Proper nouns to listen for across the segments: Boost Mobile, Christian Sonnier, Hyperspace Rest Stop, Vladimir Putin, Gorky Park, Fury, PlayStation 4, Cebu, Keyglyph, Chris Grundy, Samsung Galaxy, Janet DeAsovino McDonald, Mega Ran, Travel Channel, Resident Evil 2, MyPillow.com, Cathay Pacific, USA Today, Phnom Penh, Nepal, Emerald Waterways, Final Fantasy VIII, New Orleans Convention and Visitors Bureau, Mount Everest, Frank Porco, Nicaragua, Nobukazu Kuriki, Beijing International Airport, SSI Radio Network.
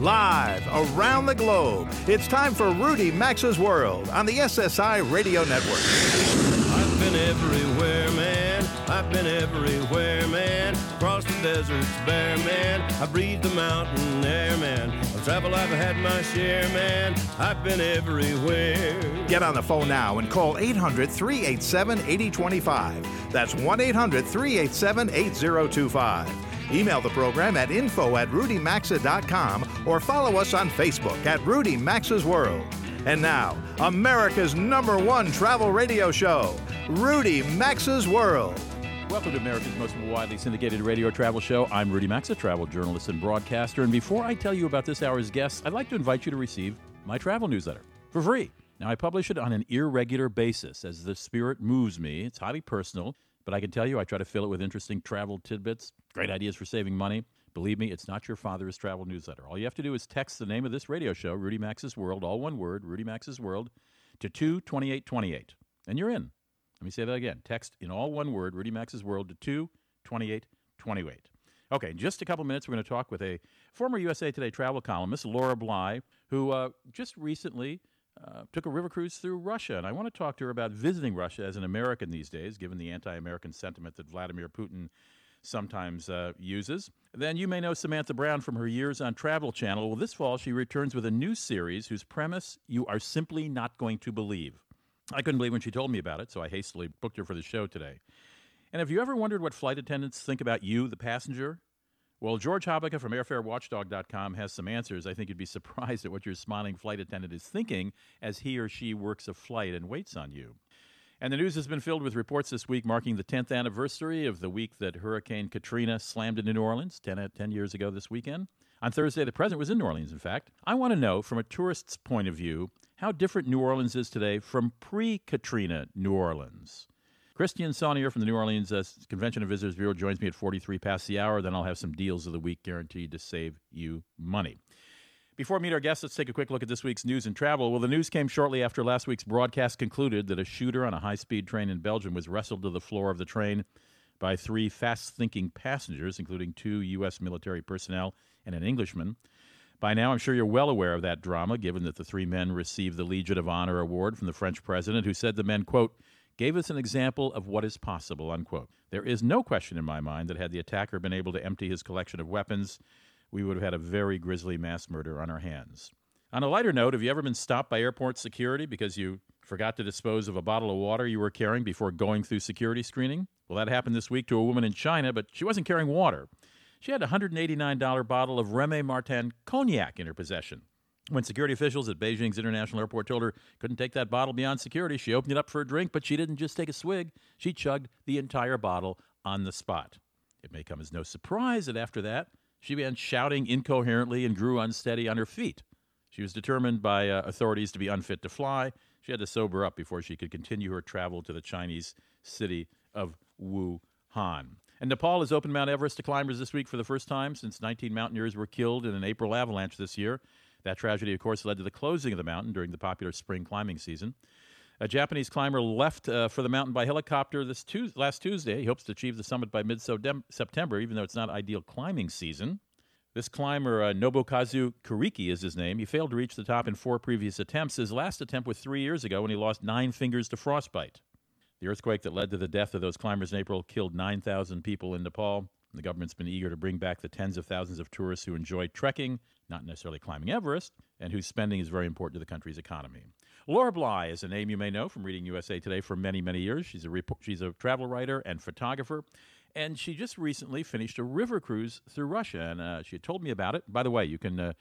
Live around the globe, it's time for Rudy Maxa's World on the SSI Radio Network. I've been everywhere, man. I've been everywhere, man. Across the deserts bare, man. I breathe the mountain air, man. On travel, I've had my share, man. I've been everywhere. Get on the phone now and call 800-387-8025. That's 1-800-387-8025. Email the program at info@rudymaxa.com or follow us on Facebook at Rudy Maxa's World. And now, America's #1 travel radio show, Rudy Maxa's World. Welcome to America's most widely syndicated radio travel show. I'm Rudy Maxa, travel journalist and broadcaster. And before I tell you about this hour's guests, I'd like to invite you to receive my travel newsletter for free. Now, I publish it on an irregular basis as the spirit moves me. It's highly personal. But I can tell you, I try to fill it with interesting travel tidbits, great ideas for saving money. Believe me, it's not your father's travel newsletter. All you have to do is text the name of this radio show, Rudy Maxa's World, all one word, Rudy Maxa's World, to 22828, and you're in. Let me say that again. Text in all one word, Rudy Maxa's World, to 22828. Okay, in just a couple minutes, we're going to talk with a former USA Today travel columnist, Laura Bly, who just recently took a river cruise through Russia, and I want to talk to her about visiting Russia as an American these days, given the anti-American sentiment that Vladimir Putin sometimes uses. Then you may know Samantha Brown from her years on Travel Channel. Well, this fall, she returns with a new series whose premise you are simply not going to believe. I couldn't believe when she told me about it, so I hastily booked her for the show today. And have you ever wondered what flight attendants think about you, the passenger? Well, George Hobica from AirfareWatchdog.com has some answers. I think you'd be surprised at what your smiling flight attendant is thinking as he or she works a flight and waits on you. And the news has been filled with reports this week marking the 10th anniversary of the week that Hurricane Katrina slammed into New Orleans 10 years ago this weekend. On Thursday, the president was in New Orleans, in fact. I want to know, from a tourist's point of view, how different New Orleans is today from pre-Katrina New Orleans. Christian Sonnier from the New Orleans Convention and Visitors Bureau joins me at 43 past the hour. Then I'll have some deals of the week guaranteed to save you money. Before we meet our guests, let's take a quick look at this week's news and travel. Well, the news came shortly after last week's broadcast concluded that a shooter on a high-speed train in Belgium was wrestled to the floor of the train by three fast-thinking passengers, including two U.S. military personnel and an Englishman. By now, I'm sure you're well aware of that drama, given that the three men received the Legion of Honor Award from the French president, who said the men, quote, gave us an example of what is possible, unquote. There is no question in my mind that had the attacker been able to empty his collection of weapons, we would have had a very grisly mass murder on our hands. On a lighter note, have you ever been stopped by airport security because you forgot to dispose of a bottle of water you were carrying before going through security screening? Well, that happened this week to a woman in China, but she wasn't carrying water. She had a $189 bottle of Rémy Martin cognac in her possession. When security officials at Beijing's International Airport told her couldn't take that bottle beyond security, she opened it up for a drink, but she didn't just take a swig. She chugged the entire bottle on the spot. It may come as no surprise that after that, she began shouting incoherently and grew unsteady on her feet. She was determined by authorities to be unfit to fly. She had to sober up before she could continue her travel to the Chinese city of Wuhan. And Nepal has opened Mount Everest to climbers this week for the first time since 19 mountaineers were killed in an April avalanche this year. That tragedy, of course, led to the closing of the mountain during the popular spring climbing season. A Japanese climber left for the mountain by helicopter last Tuesday. He hopes to achieve the summit by mid-September, even though it's not ideal climbing season. This climber, Nobukazu Kuriki is his name. He failed to reach the top in 4 previous attempts. His last attempt was 3 years ago when he lost 9 fingers to frostbite. The earthquake that led to the death of those climbers in April killed 9,000 people in Nepal. The government's been eager to bring back the tens of thousands of tourists who enjoy trekking, not necessarily climbing Everest, and whose spending is very important to the country's economy. Laura Bly is a name you may know from reading USA Today for many, many years. She's a travel writer and photographer, and she just recently finished a river cruise through Russia, and she had told me about it. By the way, you can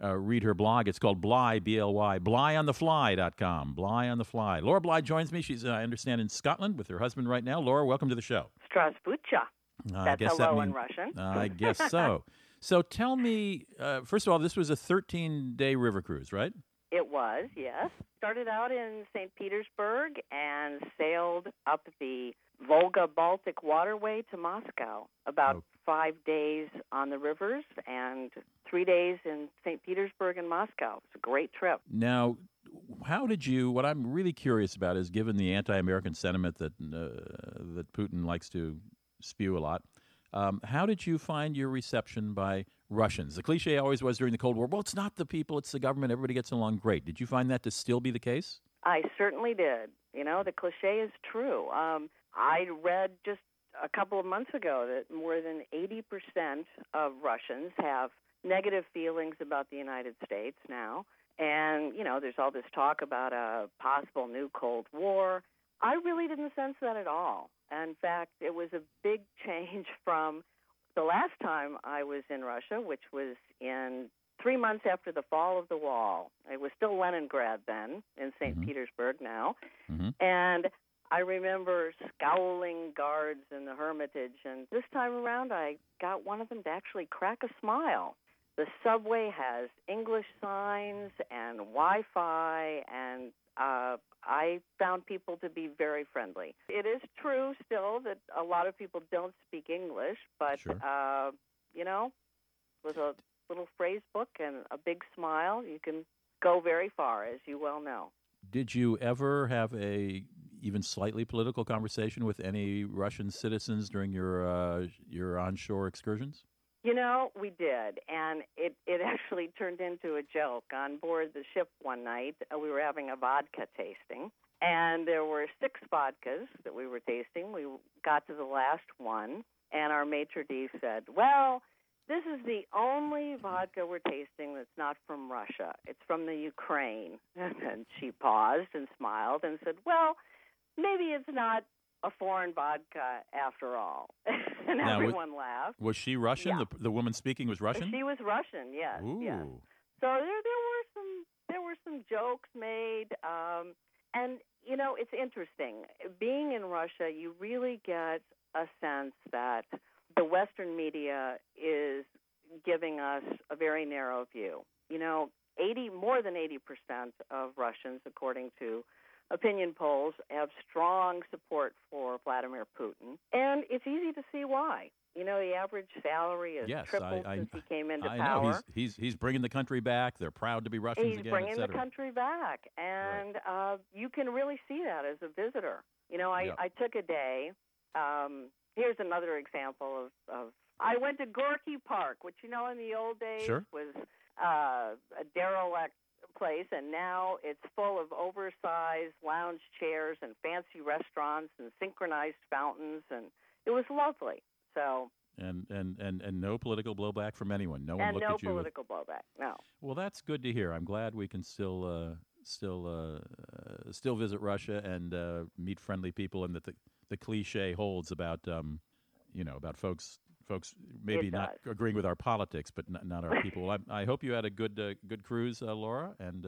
read her blog. It's called Bly, B-L-Y, BlyOnTheFly.com, Bly on the Fly. Laura Bly joins me. She's, I understand, in Scotland with her husband right now. Laura, welcome to the show. Strasbourg. That's hello that means, in Russian. I guess so. So tell me, first of all, this was a 13-day river cruise, right? It was, yes. Started out in St. Petersburg and sailed up the Volga Baltic waterway to Moscow. About 5 days on the rivers and 3 days in St. Petersburg and Moscow. It's a great trip. Now, what I'm really curious about is, given the anti-American sentiment that Putin likes to spew a lot, How did you find your reception by Russians? The cliche always was during the Cold War, well, it's not the people, it's the government, everybody gets along great. Did you find that to still be the case? I certainly did. You know, the cliche is true. I read just a couple of months ago that more than 80% of Russians have negative feelings about the United States now. And, you know, there's all this talk about a possible new Cold War. I really didn't sense that at all. In fact, it was a big change from the last time I was in Russia, which was in 3 months after the fall of the wall. It was still Leningrad then, in St. Mm-hmm. Petersburg now. Mm-hmm. And I remember scowling guards in the Hermitage. And this time around, I got one of them to actually crack a smile. The subway has English signs and Wi-Fi, and I found people to be very friendly. It is true still that a lot of people don't speak English, but, sure. You know, with a little phrase book and a big smile, you can go very far, as you well know. Did you ever have a even slightly political conversation with any Russian citizens during your onshore excursions? You know, we did, and it actually turned into a joke. On board the ship one night, we were having a vodka tasting, and there were 6 vodkas that we were tasting. We got to the last one, and our maitre d' said, well, this is the only vodka we're tasting that's not from Russia. It's from the Ukraine. And she paused and smiled and said, well, maybe it's not a foreign vodka after all. And now, everyone laughed. Was she Russian? Yeah. The woman speaking was Russian? She was Russian, yes. Ooh. Yes. So there were some jokes made. And, you know, it's interesting. Being in Russia, you really get a sense that the Western media is giving us a very narrow view. You know, more than 80% of Russians, according to opinion polls, have strong support for Vladimir Putin, and it's easy to see why. You know, the average salary is tripled since he came into power. I know. He's bringing the country back. They're proud to be Russians again, et cetera. He's bringing the country back, and right. You can really see that as a visitor. You know, I took a day. Here's another example of I went to Gorky Park, which, you know, in the old days was a derelict place, and now it's full of oversized lounge chairs and fancy restaurants and synchronized fountains, and it was lovely. So and no political blowback from anyone. No one looked at you. And no political blowback. No. Well, that's good to hear. I'm glad we can still visit Russia and meet friendly people, and that the cliche holds about about folks maybe not agreeing with our politics, but not our people. I hope you had a good cruise, Laura, and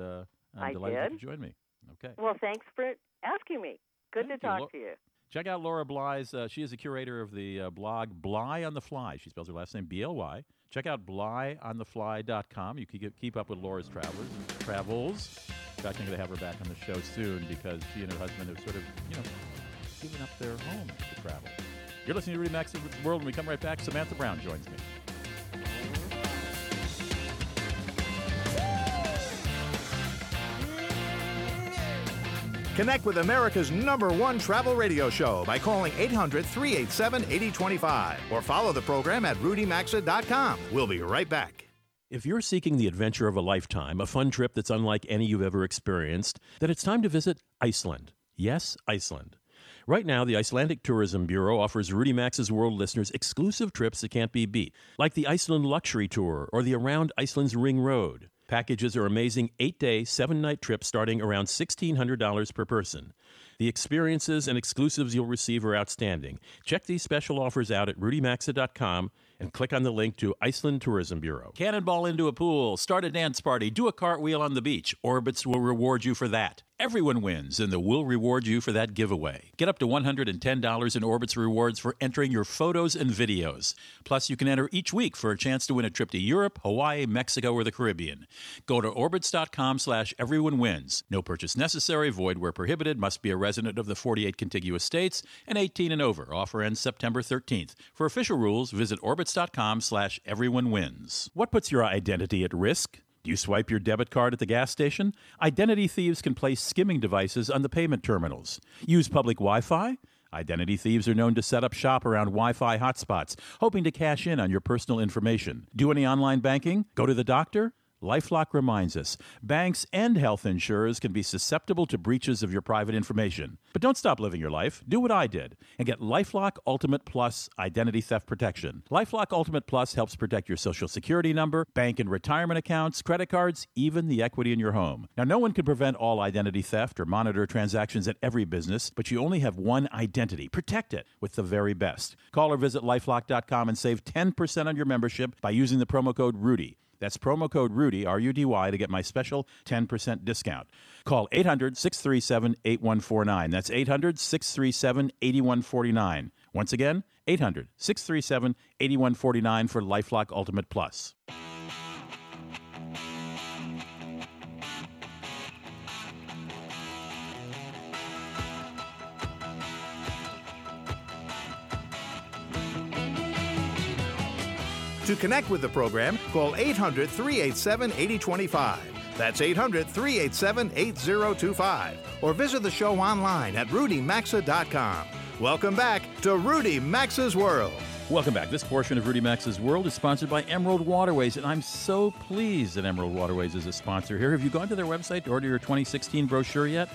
I'm delighted that you joined me. Okay. Well, thanks for asking me. Good to talk to you. Check out Laura Bly's. She is a curator of the blog Bly on the Fly. She spells her last name B-L-Y. Check out BlyOnTheFly.com. You can keep up with Laura's travels. In fact, I'm going to have her back on the show soon, because she and her husband have sort of, you know, given up their home to travel. You're listening to Rudy Maxa with the World. When we come right back, Samantha Brown joins me. Connect with America's #1 travel radio show by calling 800-387-8025 or follow the program at RudyMaxa.com. We'll be right back. If you're seeking the adventure of a lifetime, a fun trip that's unlike any you've ever experienced, then it's time to visit Iceland. Yes, Iceland. Right now, the Icelandic Tourism Bureau offers Rudy Maxa's World listeners exclusive trips that can't be beat, like the Iceland Luxury Tour or the Around Iceland's Ring Road. Packages are amazing 8-day, 7-night trips starting around $1,600 per person. The experiences and exclusives you'll receive are outstanding. Check these special offers out at rudymaxa.com and click on the link to Iceland Tourism Bureau. Cannonball into a pool, start a dance party, do a cartwheel on the beach. Orbitz will reward you for that. Everyone wins, and we'll reward you for that giveaway. Get up to $110 in Orbitz rewards for entering your photos and videos. Plus, you can enter each week for a chance to win a trip to Europe, Hawaii, Mexico, or the Caribbean. Go to Orbitz.com/everyonewins. No purchase necessary, void where prohibited, must be a resident of the 48 contiguous states, and 18 and over. Offer ends September 13th. For official rules, visit Orbitz.com/everyonewins. What puts your identity at risk? Do you swipe your debit card at the gas station? Identity thieves can place skimming devices on the payment terminals. Use public Wi-Fi? Identity thieves are known to set up shop around Wi-Fi hotspots, hoping to cash in on your personal information. Do any online banking? Go to the doctor? LifeLock reminds us, banks and health insurers can be susceptible to breaches of your private information. But don't stop living your life. Do what I did and get LifeLock Ultimate Plus Identity Theft Protection. LifeLock Ultimate Plus helps protect your Social Security number, bank and retirement accounts, credit cards, even the equity in your home. Now, no one can prevent all identity theft or monitor transactions at every business, but you only have one identity. Protect it with the very best. Call or visit LifeLock.com and save 10% on your membership by using the promo code RUDY. That's promo code RUDY, R-U-D-Y, to get my special 10% discount. Call 800-637-8149. That's 800-637-8149. Once again, 800-637-8149 for LifeLock Ultimate Plus. To connect with the program, call 800-387-8025. That's 800-387-8025. Or visit the show online at RudyMaxa.com. Welcome back to Rudy Maxa's World. Welcome back. This portion of Rudy Maxa's World is sponsored by Emerald Waterways, and I'm so pleased that Emerald Waterways is a sponsor here. Have you gone to their website to order your 2016 brochure yet?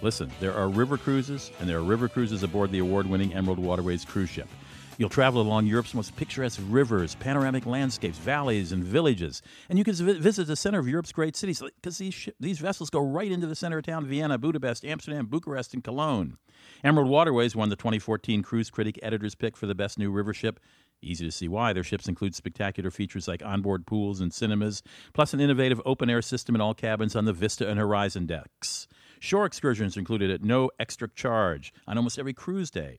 Listen, there are river cruises, and there are river cruises aboard the award-winning Emerald Waterways cruise ship. You'll travel along Europe's most picturesque rivers, panoramic landscapes, valleys, and villages. And you can visit the center of Europe's great cities, because these vessels go right into the center of town, Vienna, Budapest, Amsterdam, Bucharest, and Cologne. Emerald Waterways won the 2014 Cruise Critic Editor's Pick for the best new river ship. Easy to see why. Their ships include spectacular features like onboard pools and cinemas, plus an innovative open-air system in all cabins on the Vista and Horizon decks. Shore excursions included at no extra charge on almost every cruise day.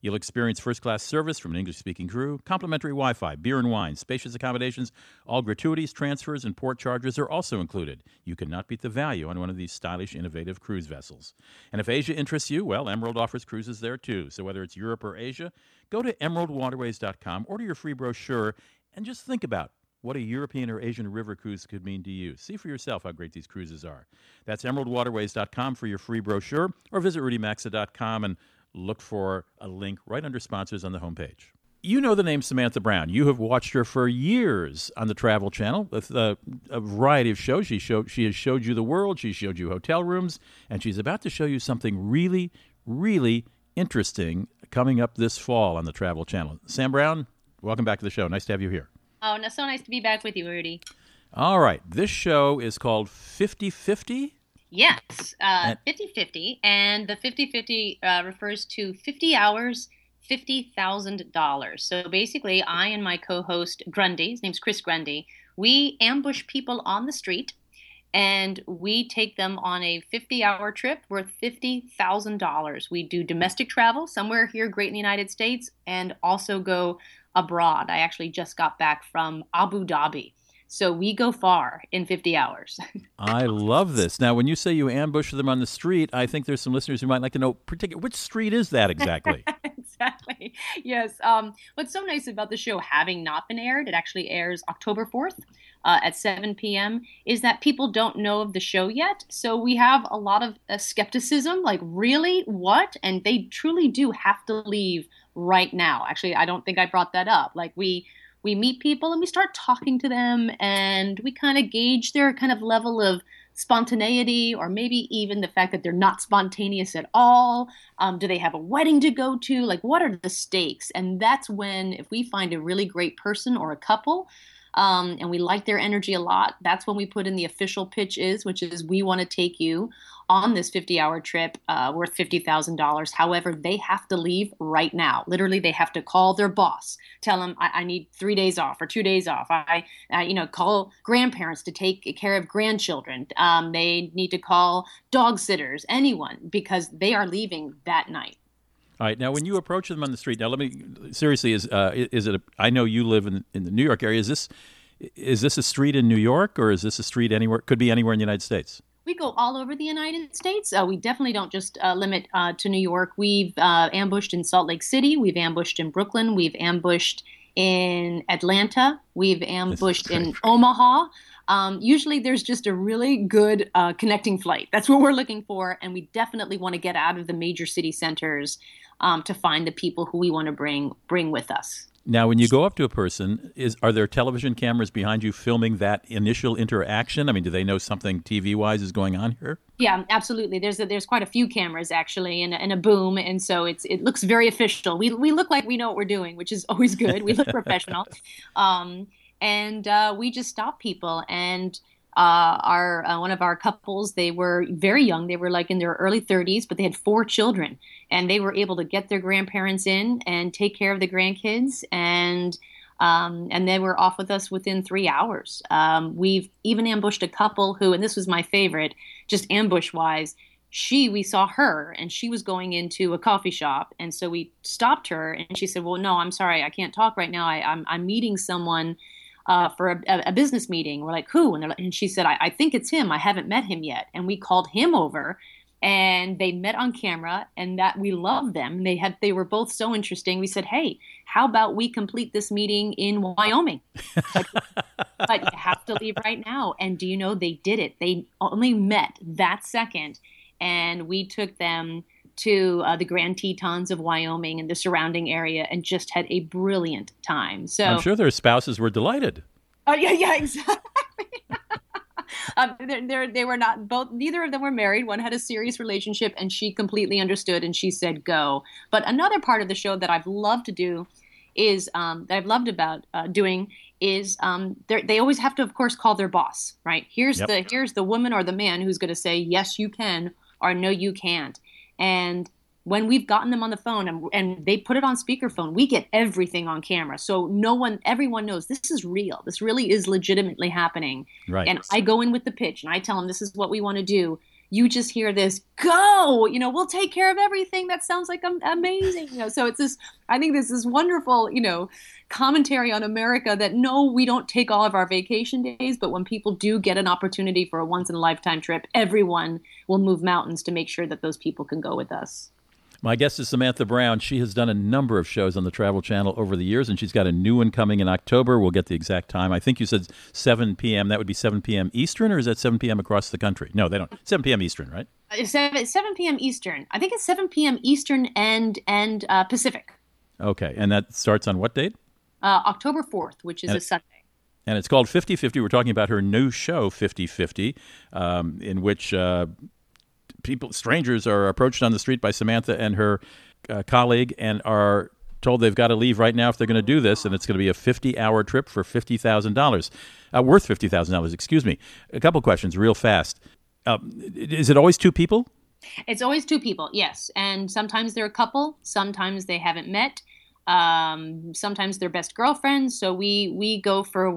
You'll experience first-class service from an English-speaking crew, complimentary Wi-Fi, beer and wine, spacious accommodations, all gratuities, transfers, and port charges are also included. You cannot beat the value on one of these stylish, innovative cruise vessels. And if Asia interests you, well, Emerald offers cruises there, too. So whether it's Europe or Asia, go to emeraldwaterways.com, order your free brochure, and just think about what a European or Asian river cruise could mean to you. See for yourself how great these cruises are. That's emeraldwaterways.com for your free brochure, or visit rudymaxa.com and look for a link right under sponsors on the homepage. You know the name Samantha Brown. You have watched her for years on the Travel Channel with a variety of shows. She has showed you the world. She showed you hotel rooms. And she's about to show you something really, really interesting coming up this fall on the Travel Channel. Sam Brown, welcome back to the show. Nice to have you here. Oh, so nice to be back with you, Rudy. All right. This show is called 50/50. Yes, 50/50, and the 50/50 refers to 50 hours, $50,000. So basically, I and my co-host Grundy, his name's Chris Grundy, we ambush people on the street, and we take them on a 50-hour trip worth $50,000. We do domestic travel somewhere here great in the United States and also go abroad. I actually just got back from Abu Dhabi. So we go far in 50 hours. I love this. Now, when you say you ambush them on the street, I think there's some listeners who might like to know which street is that exactly? Exactly. Yes. What's so nice about the show, having not been aired, it actually airs October 4th at 7 p.m., is that people don't know of the show yet. So we have a lot of skepticism, like, really? What? And they truly do have to leave right now. Actually, I don't think I brought that up. Like, we meet people and we start talking to them and we kind of gauge their kind of level of spontaneity or maybe even the fact that they're not spontaneous at all. Do they have a wedding to go to? Like, what are the stakes? And that's when, if we find a really great person or a couple and we like their energy a lot, that's when we put in the official pitch is, which is we want to take you on this 50-hour trip worth $50,000. However, they have to leave right now. Literally, they have to call their boss, tell them, I need 3 days off or 2 days off. I call grandparents to take care of grandchildren. They need to call dog sitters, anyone, because they are leaving that night. All right. Now, when you approach them on the street, now let me seriously, is it? I know you live in the New York area. Is this a street in New York, or is this a street anywhere? Could be anywhere in the United States. We go all over the United States. We definitely don't just limit to New York. We've ambushed in Salt Lake City. We've ambushed in Brooklyn. We've ambushed in Atlanta. We've ambushed in Omaha. Usually there's just a really good connecting flight. That's what we're looking for. And we definitely want to get out of the major city centers to find the people who we want to bring with us. Now, when you go up to a person, are there television cameras behind you filming that initial interaction? I mean, do they know something TV-wise is going on here? Yeah, absolutely. There's quite a few cameras, actually, and a boom, and so it looks very official. We look like we know what we're doing, which is always good. We look professional. And we just stop people. And one of our couples, they were very young. They were like in their early 30s, but they had 4 children. And they were able to get their grandparents in and take care of the grandkids, and they were off with us within 3 hours. We've even ambushed a couple who, and this was my favorite, just ambush-wise, we saw her, and she was going into a coffee shop, and so we stopped her, and she said, well, no, I'm sorry, I can't talk right now. I'm meeting someone for a business meeting. We're like, who? And she said, I think it's him. I haven't met him yet. And we called him over. And they met on camera, and that we loved them. They were both so interesting. We said, hey, how about we complete this meeting in Wyoming? But you have to leave right now. And do you know, they did it. They only met that second. And we took them to the Grand Tetons of Wyoming and the surrounding area and just had a brilliant time. So I'm sure their spouses were delighted. Oh, yeah, exactly. They were not both. Neither of them were married. One had a serious relationship, and she completely understood, and she said go. But another part of the show that I've loved to do is they always have to, of course, call their boss. Right? Here's the woman or the man who's going to say yes, you can, or no, you can't. And when we've gotten them on the phone and they put it on speakerphone, we get everything on camera. So everyone knows this is real. This really is legitimately happening. Right. And I go in with the pitch and I tell them this is what we want to do. You just hear this, go, we'll take care of everything. That sounds like amazing. So it's this, I think this is wonderful, commentary on America that no, we don't take all of our vacation days, but when people do get an opportunity for a once in a lifetime trip, everyone will move mountains to make sure that those people can go with us. My guest is Samantha Brown. She has done a number of shows on the Travel Channel over the years, and she's got a new one coming in October. We'll get the exact time. I think you said 7 p.m. That would be 7 p.m. Eastern, or is that 7 p.m. across the country? No, they don't. 7 p.m. Eastern, right? 7 p.m. Eastern. I think it's 7 p.m. Eastern and Pacific. Okay, and that starts on what date? October 4th, which is a Sunday. And it's called 50/50. We're talking about her new show, 50/50, in which... strangers are approached on the street by Samantha and her colleague and are told they've got to leave right now if they're going to do this, and it's going to be a 50-hour trip for $50,000, worth $50,000, excuse me. A couple questions real fast. Is it always 2 people? It's always 2 people, yes. And sometimes they're a couple, sometimes they haven't met, sometimes they're best girlfriends, so we go for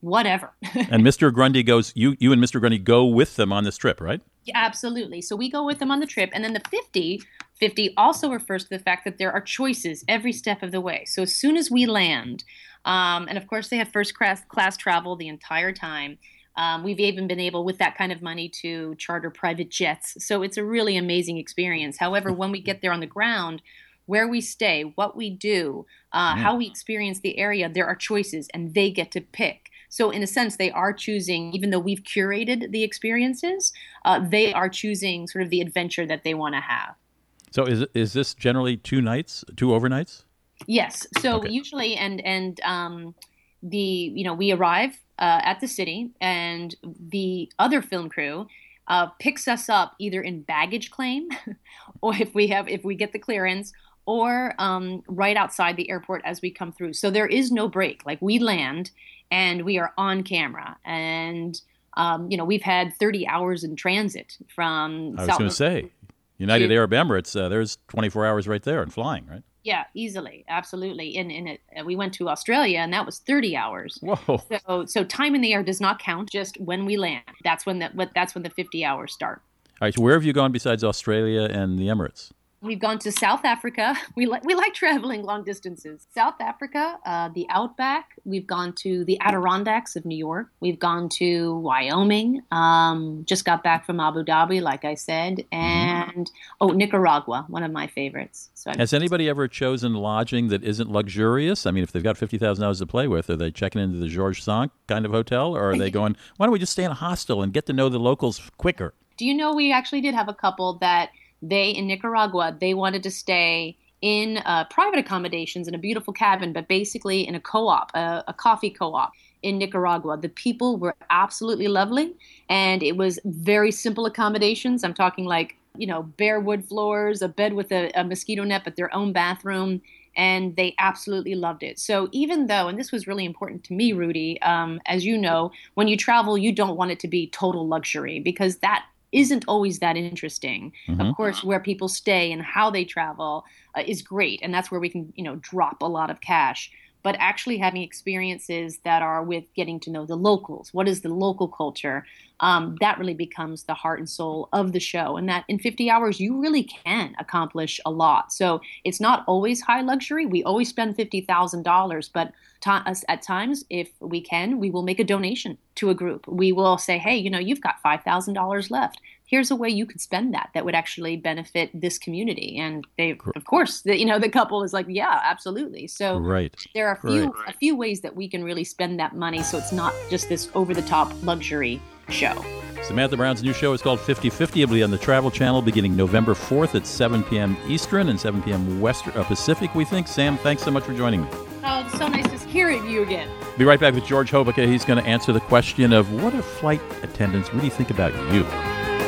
whatever. And Mr. Grundy goes, you and Mr. Grundy go with them on this trip, right? Absolutely. So we go with them on the trip. And then the 50/50 also refers to the fact that there are choices every step of the way. So as soon as we land, and of course they have first class travel the entire time. We've even been able with that kind of money to charter private jets. So it's a really amazing experience. However, when we get there on the ground, where we stay, what we do, how we experience the area, there are choices and they get to pick. So in a sense, they are choosing, even though we've curated the experiences, they are choosing sort of the adventure that they want to have. So is this generally 2 overnights? Yes. So okay. Usually, we arrive at the city, and the other film crew picks us up either in baggage claim, or if we get the clearance, or right outside the airport as we come through. So there is no break. Like we land. And we are on camera, and we've had 30 hours in transit from. I was going to say, United Arab Emirates. There's 24 hours right there in flying, right? Yeah, easily, absolutely. And we went to Australia, and that was 30 hours. Whoa! So time in the air does not count. Just when we land, that's when the 50 hours start. All right. So where have you gone besides Australia and the Emirates? We've gone to South Africa. We like traveling long distances. South Africa, the Outback. We've gone to the Adirondacks of New York. We've gone to Wyoming. Just got back from Abu Dhabi, like I said. And, Nicaragua, one of my favorites. So has anybody ever chosen lodging that isn't luxurious? I mean, if they've got $50,000 to play with, are they checking into the Georges Sank kind of hotel? Or are they going, why don't we just stay in a hostel and get to know the locals quicker? Do you know, we actually did have a couple that... in Nicaragua, they wanted to stay in private accommodations in a beautiful cabin, but basically in a co-op, a coffee co-op in Nicaragua. The people were absolutely lovely, and it was very simple accommodations. I'm talking like, bare wood floors, a bed with a mosquito net, but their own bathroom, and they absolutely loved it. So even though, and this was really important to me, Rudy, as you know, when you travel, you don't want it to be total luxury because that isn't always that interesting. Mm-hmm. Of course, where people stay and how they travel is great. And that's where we can, drop a lot of cash. But actually having experiences that are with getting to know the locals, what is the local culture, that really becomes the heart and soul of the show. And that in 50 hours, you really can accomplish a lot. So it's not always high luxury. We always spend $50,000, but at times, if we can, we will make a donation to a group. We will say, hey, you've got $5,000 left. Here's a way you could spend that would actually benefit this community. And they, of course, the couple is like, yeah, absolutely. So there are a few ways that we can really spend that money so it's not just this over-the-top luxury show. Samantha Brown's new show is called 50/50. It'll be on the Travel Channel beginning November 4th at 7 p.m. Eastern and 7 p.m. Western Pacific, we think. Sam, thanks so much for joining me. Oh, it's so nice to hear you again. Be right back with George Hobica. He's going to answer the question of what do flight attendants really think about you?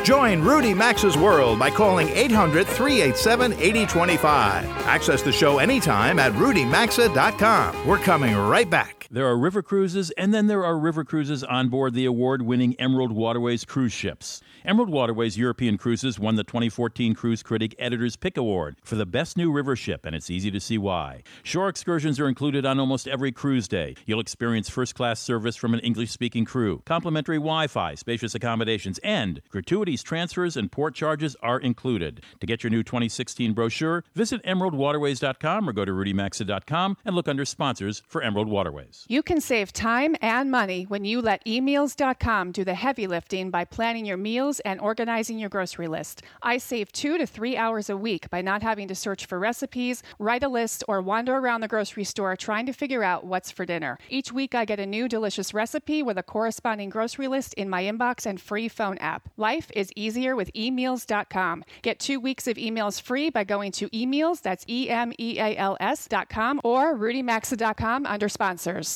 Join Rudy Maxa's World by calling 800-387-8025. Access the show anytime at rudymaxa.com. We're coming right back. There are river cruises, and then there are river cruises on board the award-winning Emerald Waterways cruise ships. Emerald Waterways European Cruises won the 2014 Cruise Critic Editor's Pick Award for the best new river ship, and it's easy to see why. Shore excursions are included on almost every cruise day. You'll experience first-class service from an English-speaking crew, complimentary Wi-Fi, spacious accommodations, and gratuity transfers and port charges are included. To get your new 2016 brochure, visit emeraldwaterways.com or go to rudymaxa.com and look under sponsors for Emerald Waterways. You can save time and money when you let eMeals.com do the heavy lifting by planning your meals and organizing your grocery list. I save 2 to 3 hours a week by not having to search for recipes, write a list, or wander around the grocery store trying to figure out what's for dinner. Each week I get a new delicious recipe with a corresponding grocery list in my inbox and free phone app. Life is easier with eMeals.com. Get 2 weeks of eMeals free by going to eMeals, that's emeals.com, or rudymaxa.com under sponsors.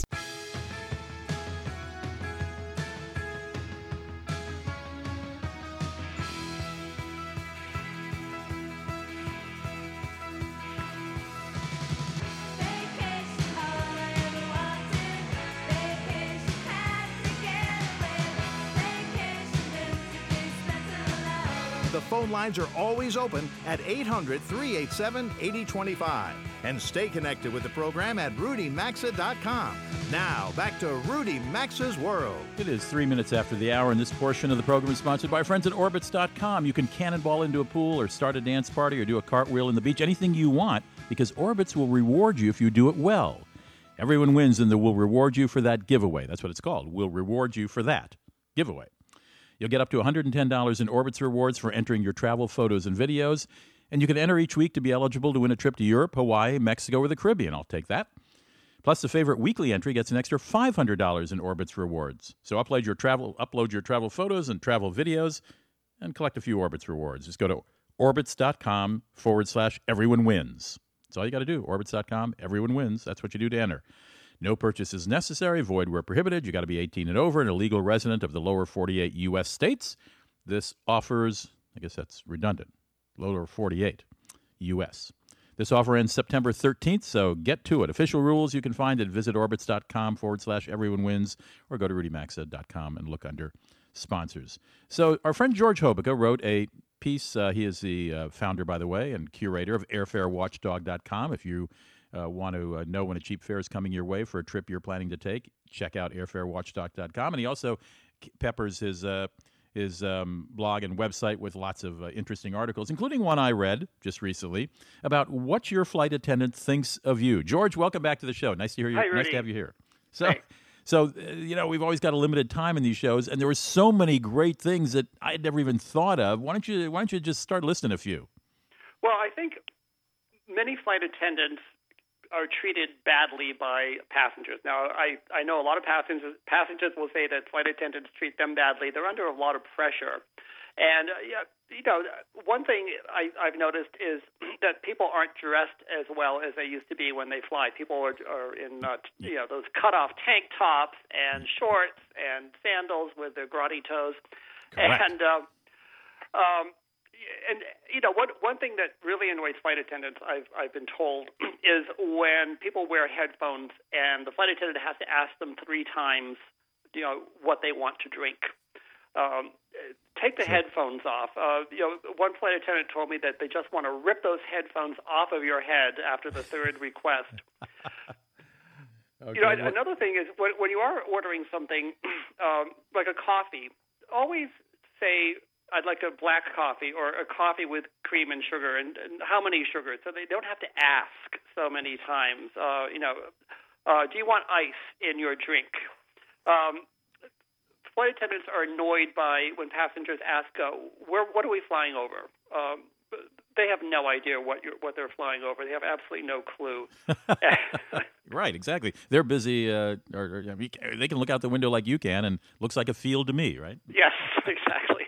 Phone lines are always open at 800-387-8025. And stay connected with the program at rudymaxa.com. Now, back to Rudy Maxa's World. It is 3 minutes after the hour, and this portion of the program is sponsored by our friends at Orbitz.com. You can cannonball into a pool or start a dance party or do a cartwheel in the beach, anything you want, because Orbitz will reward you if you do it well. Everyone wins, and they will reward you for that giveaway. That's what it's called. We'll reward you for that giveaway. You'll get up to $110 in Orbitz rewards for entering your travel photos and videos, and you can enter each week to be eligible to win a trip to Europe, Hawaii, Mexico, or the Caribbean. I'll take that. Plus, the favorite weekly entry gets an extra $500 in Orbitz rewards. So upload your travel photos and travel videos and collect a few Orbitz rewards. Just go to Orbitz.com/everyone wins. That's all you got to do. Orbitz.com, everyone wins. That's what you do to enter. No purchase is necessary, void where prohibited. You got to be 18 and over and a legal resident of the lower 48 U.S. states. This offers, I guess that's redundant, lower 48 U.S. This offer ends September 13th, so get to it. Official rules you can find at visit orbitz.com/everyone wins or go to rudymaxa.com and look under sponsors. So our friend George Hobica wrote a piece. He is the founder, by the way, and curator of AirfareWatchdog.com. If you want to know when a cheap fare is coming your way for a trip you're planning to take, check out AirfareWatchdog.com. And he also peppers his his blog and website with lots of interesting articles, including one I read just recently about what your flight attendant thinks of you. George, welcome back to the show. Nice to hear you. Hi, Rudy. Nice to have you here. So, hey. You know, we've always got a limited time in these shows, and there were so many great things that I had never even thought of. Why don't you just start listing a few? Well, I think many flight attendants are treated badly by passengers. Now, I know a lot of passengers will say that flight attendants treat them badly. They're under a lot of pressure. And, you know, one thing I've noticed is that people aren't dressed as well as they used to be when they fly. People are in, you know, those cut-off tank tops and shorts and sandals with their grotty toes. Correct. And you know, one thing that really annoys flight attendants, I've been told, is when people wear headphones and the flight attendant has to ask them 3 times, you know, what they want to drink. Take the headphones off. You know, one flight attendant told me that they just want to rip those headphones off of your head after the third request. Okay. You know, another thing is when you are ordering something like a coffee, always say, I'd like a black coffee or a coffee with cream and sugar, and how many sugars? So they don't have to ask so many times, you know, do you want ice in your drink? Flight attendants are annoyed by when passengers ask, what are we flying over? They have no idea what they're flying over. They have absolutely no clue. Right, exactly. They're busy. They can look out the window like you can, and looks like a field to me, right? Yes, exactly.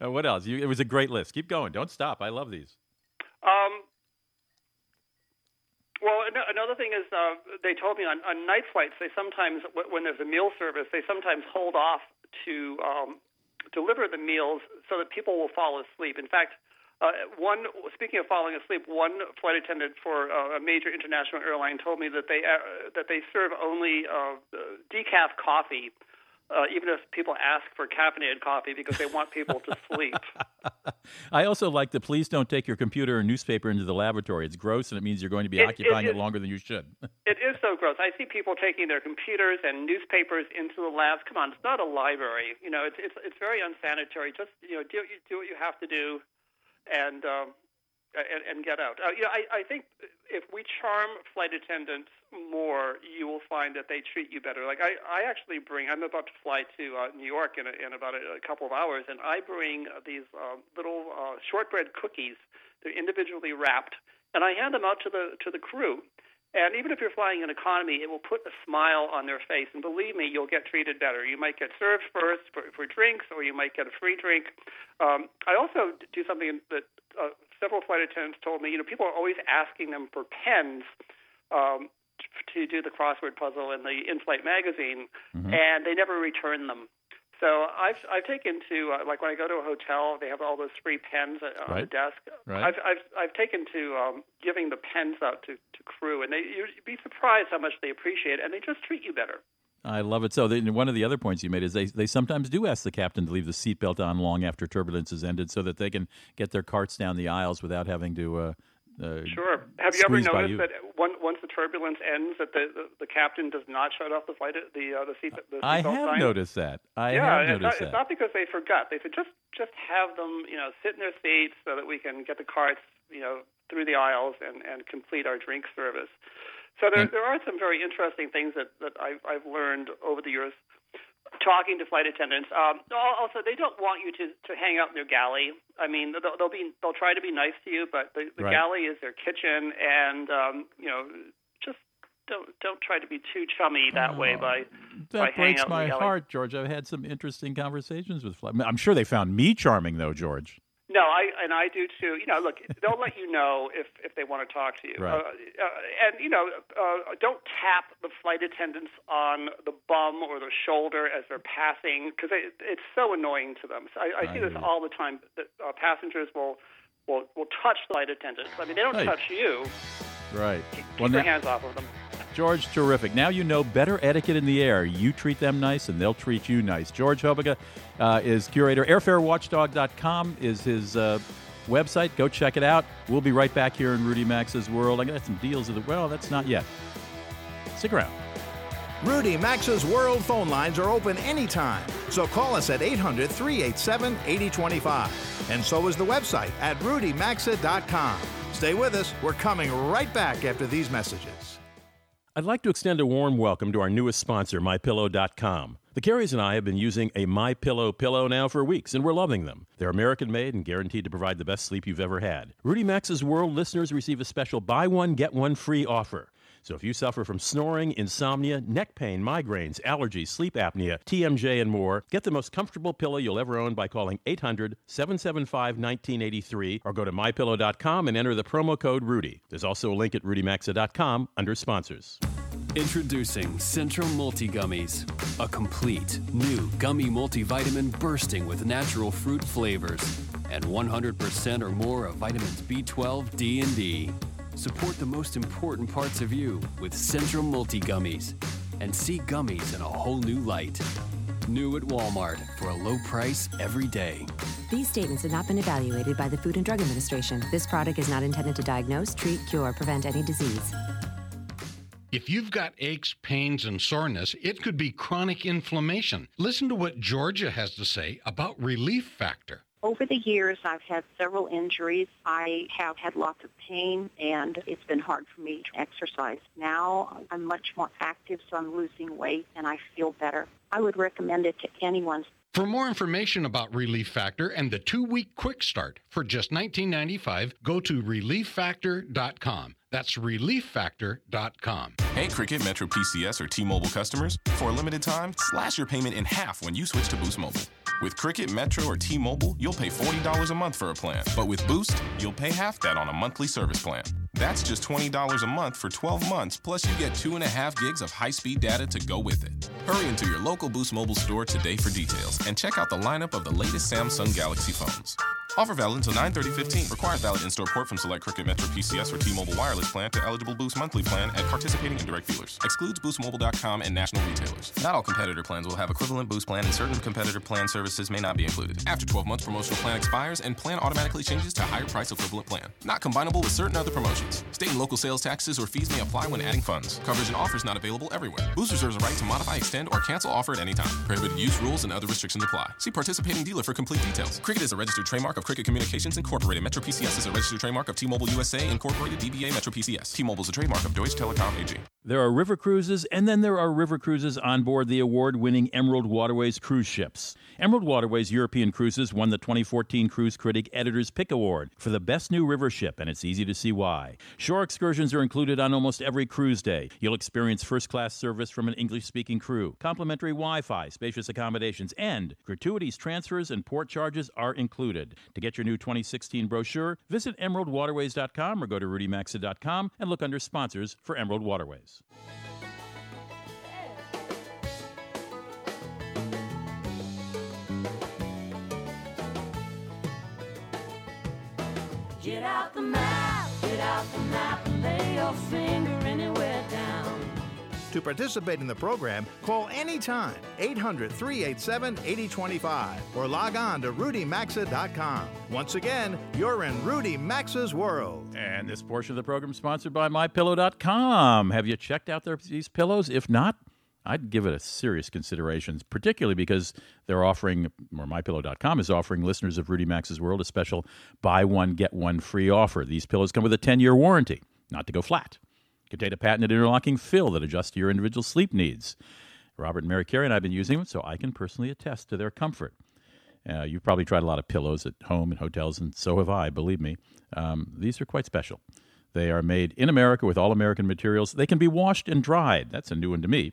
What else? It was a great list. Keep going. Don't stop. I love these. Well, another thing is they told me on night flights, they sometimes, when there's a meal service, they sometimes hold off to deliver the meals so that people will fall asleep. In fact, speaking of falling asleep, one flight attendant for a major international airline told me that they serve only decaf coffee. Even if people ask for caffeinated coffee because they want people to sleep. I also like the please don't take your computer or newspaper into the laboratory. It's gross, and it means you're going to be occupying it longer than you should. It is so gross. I see people taking their computers and newspapers into the labs. Come on, it's not a library. You know, it's very unsanitary. Just, you know, do what you have to do and get out. You know, I think if we charm flight attendants more, you will find that they treat you better. Like I actually I'm about to fly to New York in about a couple of hours, and I bring these little shortbread cookies. They're individually wrapped, and I hand them out to the crew. And even if you're flying in economy, it will put a smile on their face. And believe me, you'll get treated better. You might get served first for drinks, or you might get a free drink. I also do something that several flight attendants told me. You know, people are always asking them for pens to do the crossword puzzle and the in-flight magazine, mm-hmm. and they never return them. So I've taken to like when I go to a hotel, they have all those free pens on right. the desk. Right. I've taken to giving the pens out to crew, and you'd be surprised how much they appreciate it, and they just treat you better. I love it. So one of the other points you made is they sometimes do ask the captain to leave the seatbelt on long after turbulence has ended, so that they can get their carts down the aisles without having to. Sure. Have you ever noticed that once the turbulence ends, that the captain does not shut off the seatbelt sign? I have noticed that. It's not because they forgot. They said just have them, you know, sit in their seats so that we can get the carts, you know, through the aisles and complete our drink service. So there are some very interesting things that I've learned over the years talking to flight attendants. Also, they don't want you to hang out in their galley. I mean, they'll try to be nice to you, but the right. galley is their kitchen, and you know, just don't try to be too chummy that way by hanging out in the galley. That breaks my heart, George. I've had some interesting conversations with flight. I'm sure they found me charming, though, George. No, I do too. You know, look, they'll let you know if they want to talk to you. Right. And, you know, don't tap the flight attendants on the bum or the shoulder as they're passing, because it's so annoying to them. So I see this all the time, that passengers will touch flight attendants. I mean, they don't touch you. Right. Keep your hands off of them. George, terrific. Now you know better etiquette in the air. You treat them nice, and they'll treat you nice. George Hobica is curator. AirfareWatchdog.com is his website. Go check it out. We'll be right back here in Rudy Maxa's world. I got some deals. Well, that's not yet. Stick around. Rudy Maxa's World phone lines are open anytime. So call us at 800-387-8025. And so is the website at RudyMaxa.com. Stay with us. We're coming right back after these messages. I'd like to extend a warm welcome to our newest sponsor, MyPillow.com. The Carries and I have been using a MyPillow pillow now for weeks, and we're loving them. They're American-made and guaranteed to provide the best sleep you've ever had. Rudy Maxa's World listeners receive a special buy one, get one free offer. So if you suffer from snoring, insomnia, neck pain, migraines, allergies, sleep apnea, TMJ, and more, get the most comfortable pillow you'll ever own by calling 800-775-1983 or go to MyPillow.com and enter the promo code Rudy. There's also a link at RudyMaxa.com under sponsors. Introducing Centrum Multi-Gummies, a complete new gummy multivitamin bursting with natural fruit flavors and 100% or more of vitamins B12, D, and D. Support the most important parts of you with Centrum Multi-Gummies and see gummies in a whole new light. New at Walmart for a low price every day. These statements have not been evaluated by the Food and Drug Administration. This product is not intended to diagnose, treat, cure, or prevent any disease. If you've got aches, pains, and soreness, it could be chronic inflammation. Listen to what Georgia has to say about Relief Factor. Over the years, I've had several injuries. I have had lots of pain, and it's been hard for me to exercise. Now I'm much more active, so I'm losing weight, and I feel better. I would recommend it to anyone. For more information about Relief Factor and the 2-week quick start for just $19.95, go to ReliefFactor.com. That's ReliefFactor.com. Hey, Cricket, Metro PCS, or T-Mobile customers, for a limited time, slash your payment in half when you switch to Boost Mobile. With Cricket, Metro, or T-Mobile, you'll pay $40 a month for a plan. But with Boost, you'll pay half that on a monthly service plan. That's just $20 a month for 12 months, plus you get 2.5 gigs of high-speed data to go with it. Hurry into your local Boost Mobile store today for details, and check out the lineup of the latest Samsung Galaxy phones. Offer valid until 9/30/15. Requires valid in-store port from select Cricket, Metro PCS, or T-Mobile wireless plan to eligible Boost monthly plan at participating indirect dealers. Excludes BoostMobile.com and national retailers. Not all competitor plans will have equivalent Boost plan, and certain competitor plan services may not be included. After 12 months, promotional plan expires, and plan automatically changes to higher price equivalent plan. Not combinable with certain other promotions. State and local sales taxes or fees may apply when adding funds. Coverage and offers not available everywhere. Boost reserves a right to modify, extend, or cancel offer at any time. Prohibited use rules and other restrictions apply. See participating dealer for complete details. Cricket is a registered trademark of Cricket Communications Incorporated. Metro PCS is a registered trademark of T-Mobile USA Incorporated, DBA Metro PCS. T-Mobile is a trademark of Deutsche Telekom AG. There are river cruises, and then there are river cruises on board the award-winning Emerald Waterways cruise ships. Emerald Waterways European Cruises won the 2014 Cruise Critic Editor's Pick Award for the best new river ship, and it's easy to see why. Shore excursions are included on almost every cruise day. You'll experience first-class service from an English-speaking crew, complimentary Wi-Fi, spacious accommodations, and gratuities, transfers, and port charges are included. To get your new 2016 brochure, visit emeraldwaterways.com or go to rudymaxa.com and look under sponsors for Emerald Waterways. Get out the map, and lay your finger anywhere down. To participate in the program, call anytime, 800-387-8025, or log on to RudyMaxa.com. Once again, you're in Rudy Maxa's world. And this portion of the program is sponsored by MyPillow.com. Have you checked out these pillows? If not, I'd give it a serious consideration, particularly because they're offering, or MyPillow.com is offering listeners of Rudy Maxa's World a special buy one, get one free offer. These pillows come with a 10-year warranty, not to go flat. Contain a patented interlocking fill that adjusts to your individual sleep needs. Robert and Mary Carey and I have been using them, so I can personally attest to their comfort. You've probably tried a lot of pillows at home and hotels, and so have I, believe me. These are quite special. They are made in America with all American materials. They can be washed and dried. That's a new one to me.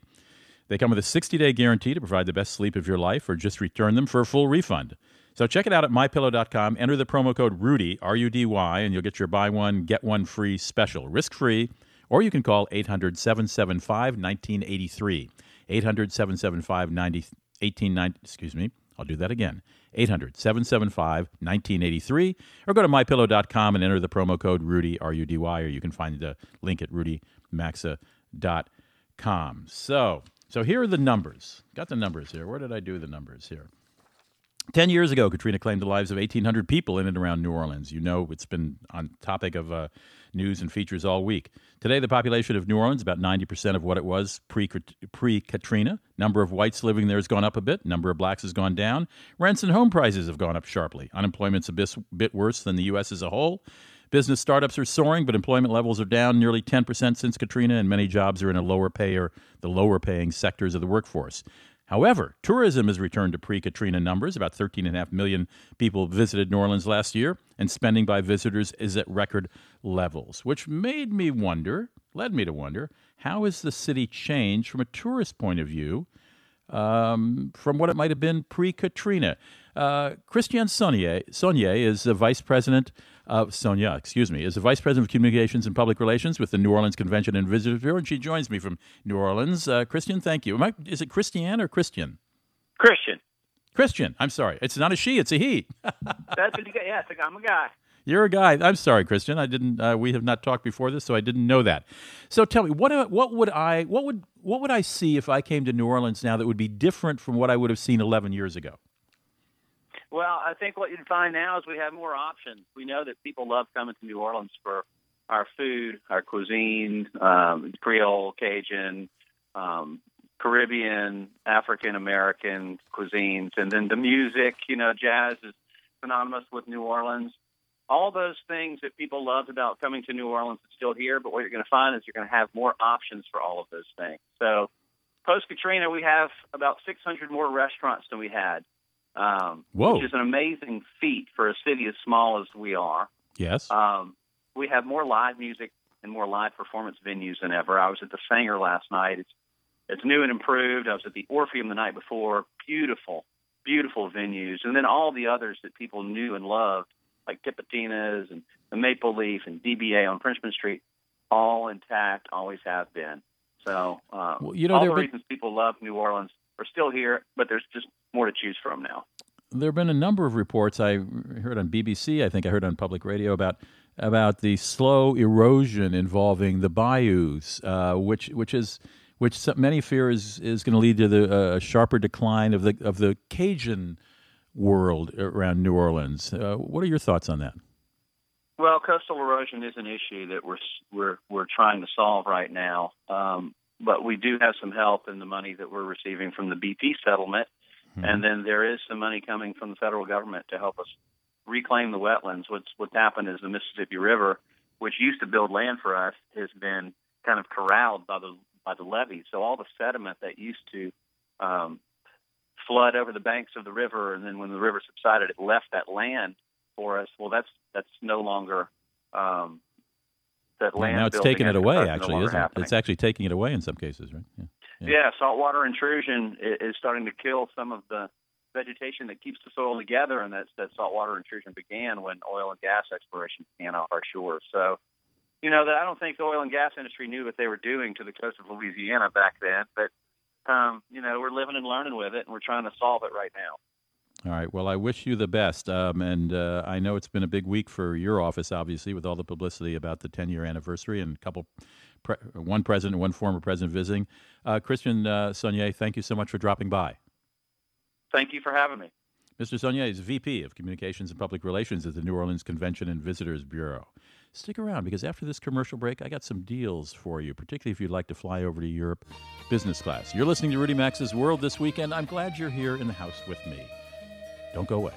They come with a 60-day guarantee to provide the best sleep of your life, or just return them for a full refund. So check it out at MyPillow.com. Enter the promo code RUDY, R-U-D-Y, and you'll get your buy one, get one free special, risk-free. Or you can call 800-775-1983, 800-775-1890, excuse me, I'll do that again, 800-775-1983, or go to MyPillow.com and enter the promo code Rudy, R-U-D-Y, or you can find the link at RudyMaxa.com. So here are the numbers. Got the numbers here. Where did I do the numbers here? 10 years ago, Katrina claimed the lives of 1,800 people in and around New Orleans. You know, it's been on topic of news and features all week. Today, the population of New Orleans, about 90% of what it was pre-Katrina. Number of whites living there has gone up a bit. Number of blacks has gone down. Rents and home prices have gone up sharply. Unemployment's a bit worse than the U.S. as a whole. Business startups are soaring, but employment levels are down nearly 10% since Katrina, and many jobs are in the lower-paying sectors of the workforce. However, tourism has returned to pre-Katrina numbers. About 13.5 million people visited New Orleans last year, and spending by visitors is at record levels, which led me to wonder, how has the city changed from a tourist point of view from what it might have been pre-Katrina? Christian Sonnier is the vice president of Communications and Public Relations with the New Orleans Convention and Visitors Bureau, and she joins me from New Orleans. Christian, thank you. Is it Christiane or Christian? Christian. I'm sorry. It's not a she. It's a he. That's what you got. Yeah, I'm a guy. You're a guy. I'm sorry, Christian. I didn't. We have not talked before this, so I didn't know that. So tell me, what would I see if I came to New Orleans now that would be different from what I would have seen 11 years ago? Well, I think what you'd find now is we have more options. We know that people love coming to New Orleans for our food, our cuisine, Creole, Cajun, Caribbean, African-American cuisines. And then the music, jazz is synonymous with New Orleans. All those things that people loved about coming to New Orleans is still here, but what you're going to find is you're going to have more options for all of those things. So post-Katrina, we have about 600 more restaurants than we had. Which is an amazing feat for a city as small as we are. Yes. We have more live music and more live performance venues than ever. I was at the Sanger last night. It's new and improved. I was at the Orpheum the night before. Beautiful, beautiful venues. And then all the others that people knew and loved, like Tipitina's and the Maple Leaf and DBA on Frenchman Street, all intact, always have been. So all the reasons people love New Orleans are still here, but there's just more to choose from now. There have been a number of reports I heard on BBC, I think I heard on public radio about the slow erosion involving the bayous, which many fear is going to lead to the sharper decline of the Cajun world around New Orleans. What are your thoughts on that? Well, coastal erosion is an issue that we're trying to solve right now. But we do have some help in the money that we're receiving from the BP settlement. Mm-hmm. And then there is some money coming from the federal government to help us reclaim the wetlands. What's happened is the Mississippi River, which used to build land for us, has been kind of corralled by the levees. So all the sediment that used to flood over the banks of the river, and then when the river subsided, it left that land for us. Well, that's no longer... that land now it's taking it away, actually, isn't it? It's actually taking it away in some cases, right? Yeah, saltwater intrusion is starting to kill some of the vegetation that keeps the soil together, and that saltwater intrusion began when oil and gas exploration began off our shores. So, I don't think the oil and gas industry knew what they were doing to the coast of Louisiana back then, but, we're living and learning with it, and we're trying to solve it right now. All right. Well, I wish you the best. And I know it's been a big week for your office, obviously, with all the publicity about the 10-year anniversary and one president and one former president visiting. Christian Sonnier, thank you so much for dropping by. Thank you for having me. Mr. Sonnier is VP of Communications and Public Relations at the New Orleans Convention and Visitors Bureau. Stick around, because after this commercial break, I got some deals for you, particularly if you'd like to fly over to Europe business class. You're listening to Rudy Maxa's World This Weekend. I'm glad you're here in the house with me. Don't go away.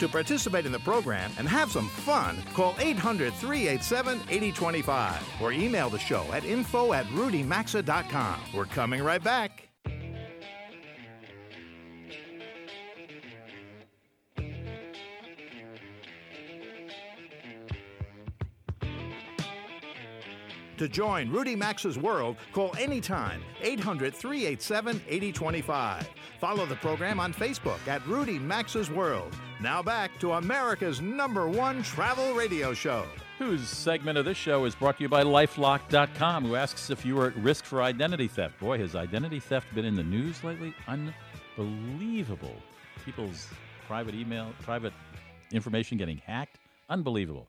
To participate in the program and have some fun, call 800-387-8025 or email the show at info@rudymaxa.com. We're coming right back. To join Rudy Maxa's World, call anytime, 800-387-8025. Follow the program on Facebook at Rudy Maxa's World. Now back to America's #1 travel radio show, whose segment of this show is brought to you by LifeLock.com, who asks if you are at risk for identity theft. Boy, has identity theft been in the news lately? Unbelievable. People's private information getting hacked. Unbelievable.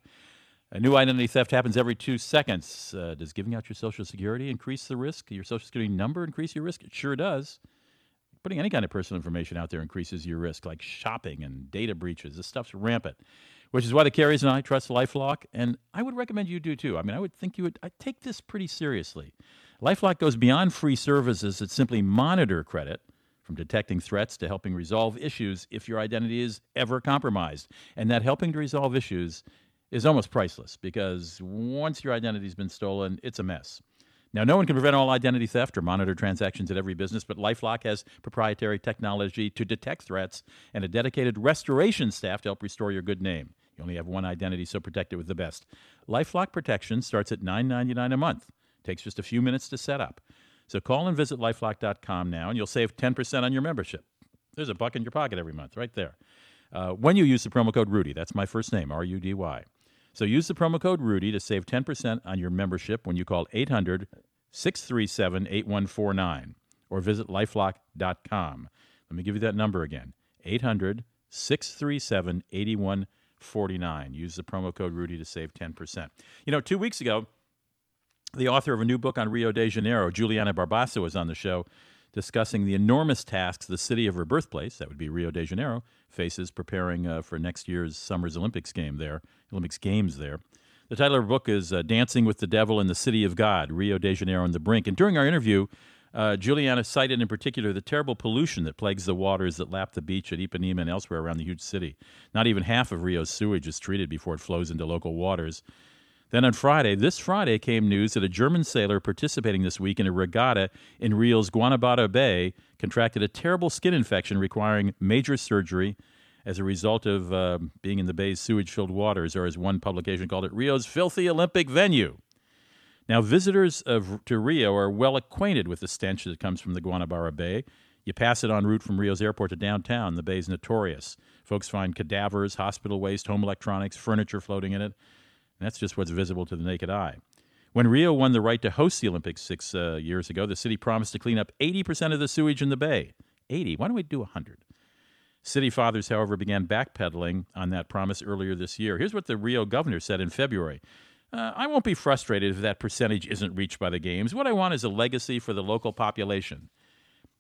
A new identity theft happens every 2 seconds. Does giving out your Social Security increase the risk? Your Social Security number increase your risk? It sure does. Putting any kind of personal information out there increases your risk, like shopping and data breaches. This stuff's rampant, which is why the carriers and I trust LifeLock, and I would recommend you do too. I mean, I would think you would. I take this pretty seriously. LifeLock goes beyond free services that simply monitor credit, from detecting threats to helping resolve issues if your identity is ever compromised. And that helping to resolve issues is almost priceless, because once your identity's been stolen, it's a mess. Now, no one can prevent all identity theft or monitor transactions at every business, but LifeLock has proprietary technology to detect threats and a dedicated restoration staff to help restore your good name. You only have one identity, so protect it with the best. LifeLock protection starts at $9.99 a month. It takes just a few minutes to set up. So call and visit LifeLock.com now, and you'll save 10% on your membership. There's a buck in your pocket every month, right there. When you use the promo code Rudy, that's my first name, R-U-D-Y. So use the promo code Rudy to save 10% on your membership when you call 800-637-8149 or visit lifelock.com. Let me give you that number again, 800-637-8149. Use the promo code Rudy to save 10%. You know, 2 weeks ago, the author of a new book on Rio de Janeiro, Juliana Barbasso, was on the show discussing the enormous tasks the city of her birthplace, that would be Rio de Janeiro, faces preparing for next year's summer's Olympic Games there. The title of her book is Dancing with the Devil in the City of God, Rio de Janeiro on the Brink. And during our interview, Juliana cited in particular the terrible pollution that plagues the waters that lap the beach at Ipanema and elsewhere around the huge city. Not even half of Rio's sewage is treated before it flows into local waters. Then on this Friday, came news that a German sailor participating this week in a regatta in Rio's Guanabara Bay contracted a terrible skin infection requiring major surgery as a result of being in the bay's sewage-filled waters, or as one publication called it, Rio's filthy Olympic venue. Now, visitors to Rio are well acquainted with the stench that comes from the Guanabara Bay. You pass it en route from Rio's airport to downtown. The bay's notorious. Folks find cadavers, hospital waste, home electronics, furniture floating in it. And that's just what's visible to the naked eye. When Rio won the right to host the Olympics 6 years ago, the city promised to clean up 80% of the sewage in the bay. 80? Why don't we do 100? City fathers, however, began backpedaling on that promise earlier this year. Here's what the Rio governor said in February. I won't be frustrated if that percentage isn't reached by the Games. What I want is a legacy for the local population.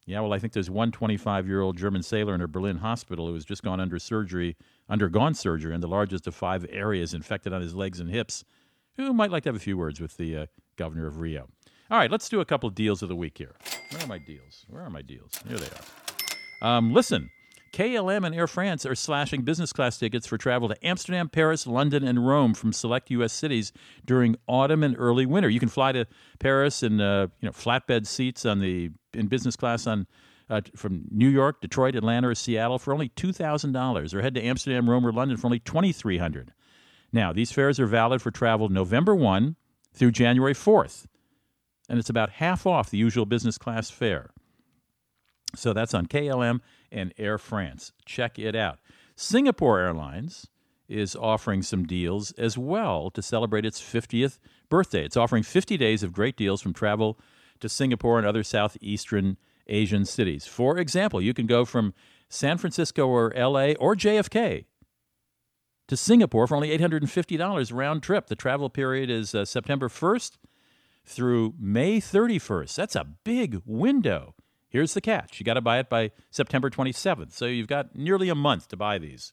Yeah, well, I think there's one 25-year-old German sailor in a Berlin hospital who has just undergone surgery in the largest of five areas infected on his legs and hips, who might like to have a few words with the governor of Rio. All right, let's do a couple deals of the week here. Where are my deals? Here they are. Listen, KLM and Air France are slashing business class tickets for travel to Amsterdam, Paris, London, and Rome from select U.S. cities during autumn and early winter. You can fly to Paris in flatbed seats in business class from New York, Detroit, Atlanta, or Seattle for only $2,000, or head to Amsterdam, Rome, or London for only $2,300. Now, these fares are valid for travel November 1 through January 4th, and it's about half off the usual business class fare. So that's on KLM and Air France. Check it out. Singapore Airlines is offering some deals as well to celebrate its 50th birthday. It's offering 50 days of great deals from travel to Singapore and other Southeastern Asian cities. For example, you can go from San Francisco or LA or JFK to Singapore for only $850 round trip. The travel period is September 1st through May 31st. That's a big window. Here's the catch. You got to buy it by September 27th, so you've got nearly a month to buy these.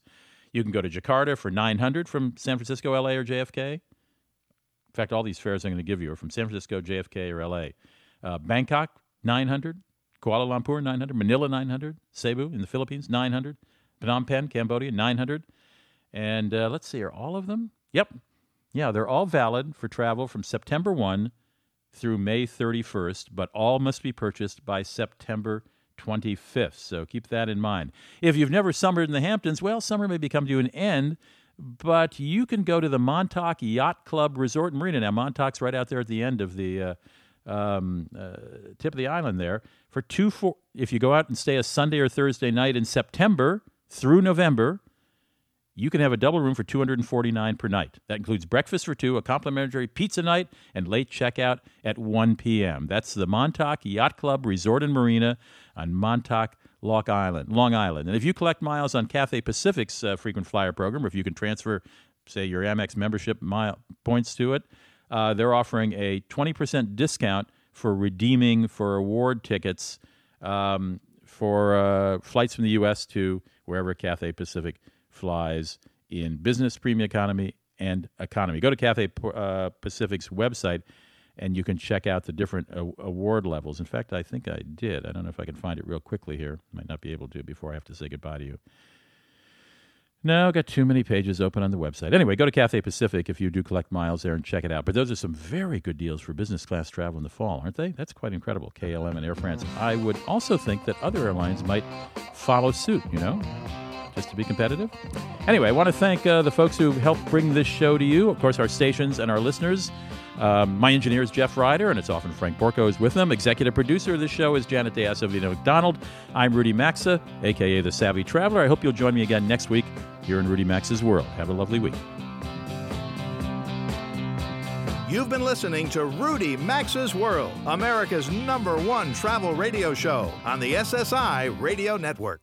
You can go to Jakarta for $900 from San Francisco, LA, or JFK. In fact, all these fares I'm going to give you are from San Francisco, JFK, or LA. Bangkok, $900. Kuala Lumpur, $900. Manila, $900. Cebu in the Philippines, $900. Phnom Penh, Cambodia, $900. And let's see, are all of them? Yep. Yeah, they're all valid for travel from September 1 through May 31st, but all must be purchased by September 25th, so keep that in mind. If you've never summered in the Hamptons, well, summer may be coming to an end, but you can go to the Montauk Yacht Club Resort and Marina. Now, Montauk's right out there at the end of the tip of the island there. If you go out and stay a Sunday or Thursday night in September through November, you can have a double room for $249 per night. That includes breakfast for two, a complimentary pizza night, and late checkout at 1 p.m. That's the Montauk Yacht Club Resort and Marina on Montauk, Long Island. And if you collect miles on Cathay Pacific's frequent flyer program, or if you can transfer say your Amex membership points to it, they're offering a 20% discount for redeeming for award tickets for flights from the U.S. to wherever Cathay Pacific flies in business, premium economy, and economy. Go to Cathay Pacific's website, and you can check out the different award levels. In fact, I think I did. I don't know if I can find it real quickly here. Might not be able to before I have to say goodbye to you. No, I've got too many pages open on the website. Anyway, go to Cathay Pacific if you do collect miles there and check it out. But those are some very good deals for business class travel in the fall, aren't they? That's quite incredible, KLM and Air France. I would also think that other airlines might follow suit, you know, just to be competitive. Anyway, I want to thank the folks who helped bring this show to you. Of course, our stations and our listeners. My engineer is Jeff Ryder, and it's often Frank Porco is with them. Executive producer of this show is Janet DeAsovino McDonald. I'm Rudy Maxa, a.k.a. The Savvy Traveler. I hope you'll join me again next week here in Rudy Maxa's World. Have a lovely week. You've been listening to Rudy Maxa's World, America's #1 travel radio show on the SSI Radio Network.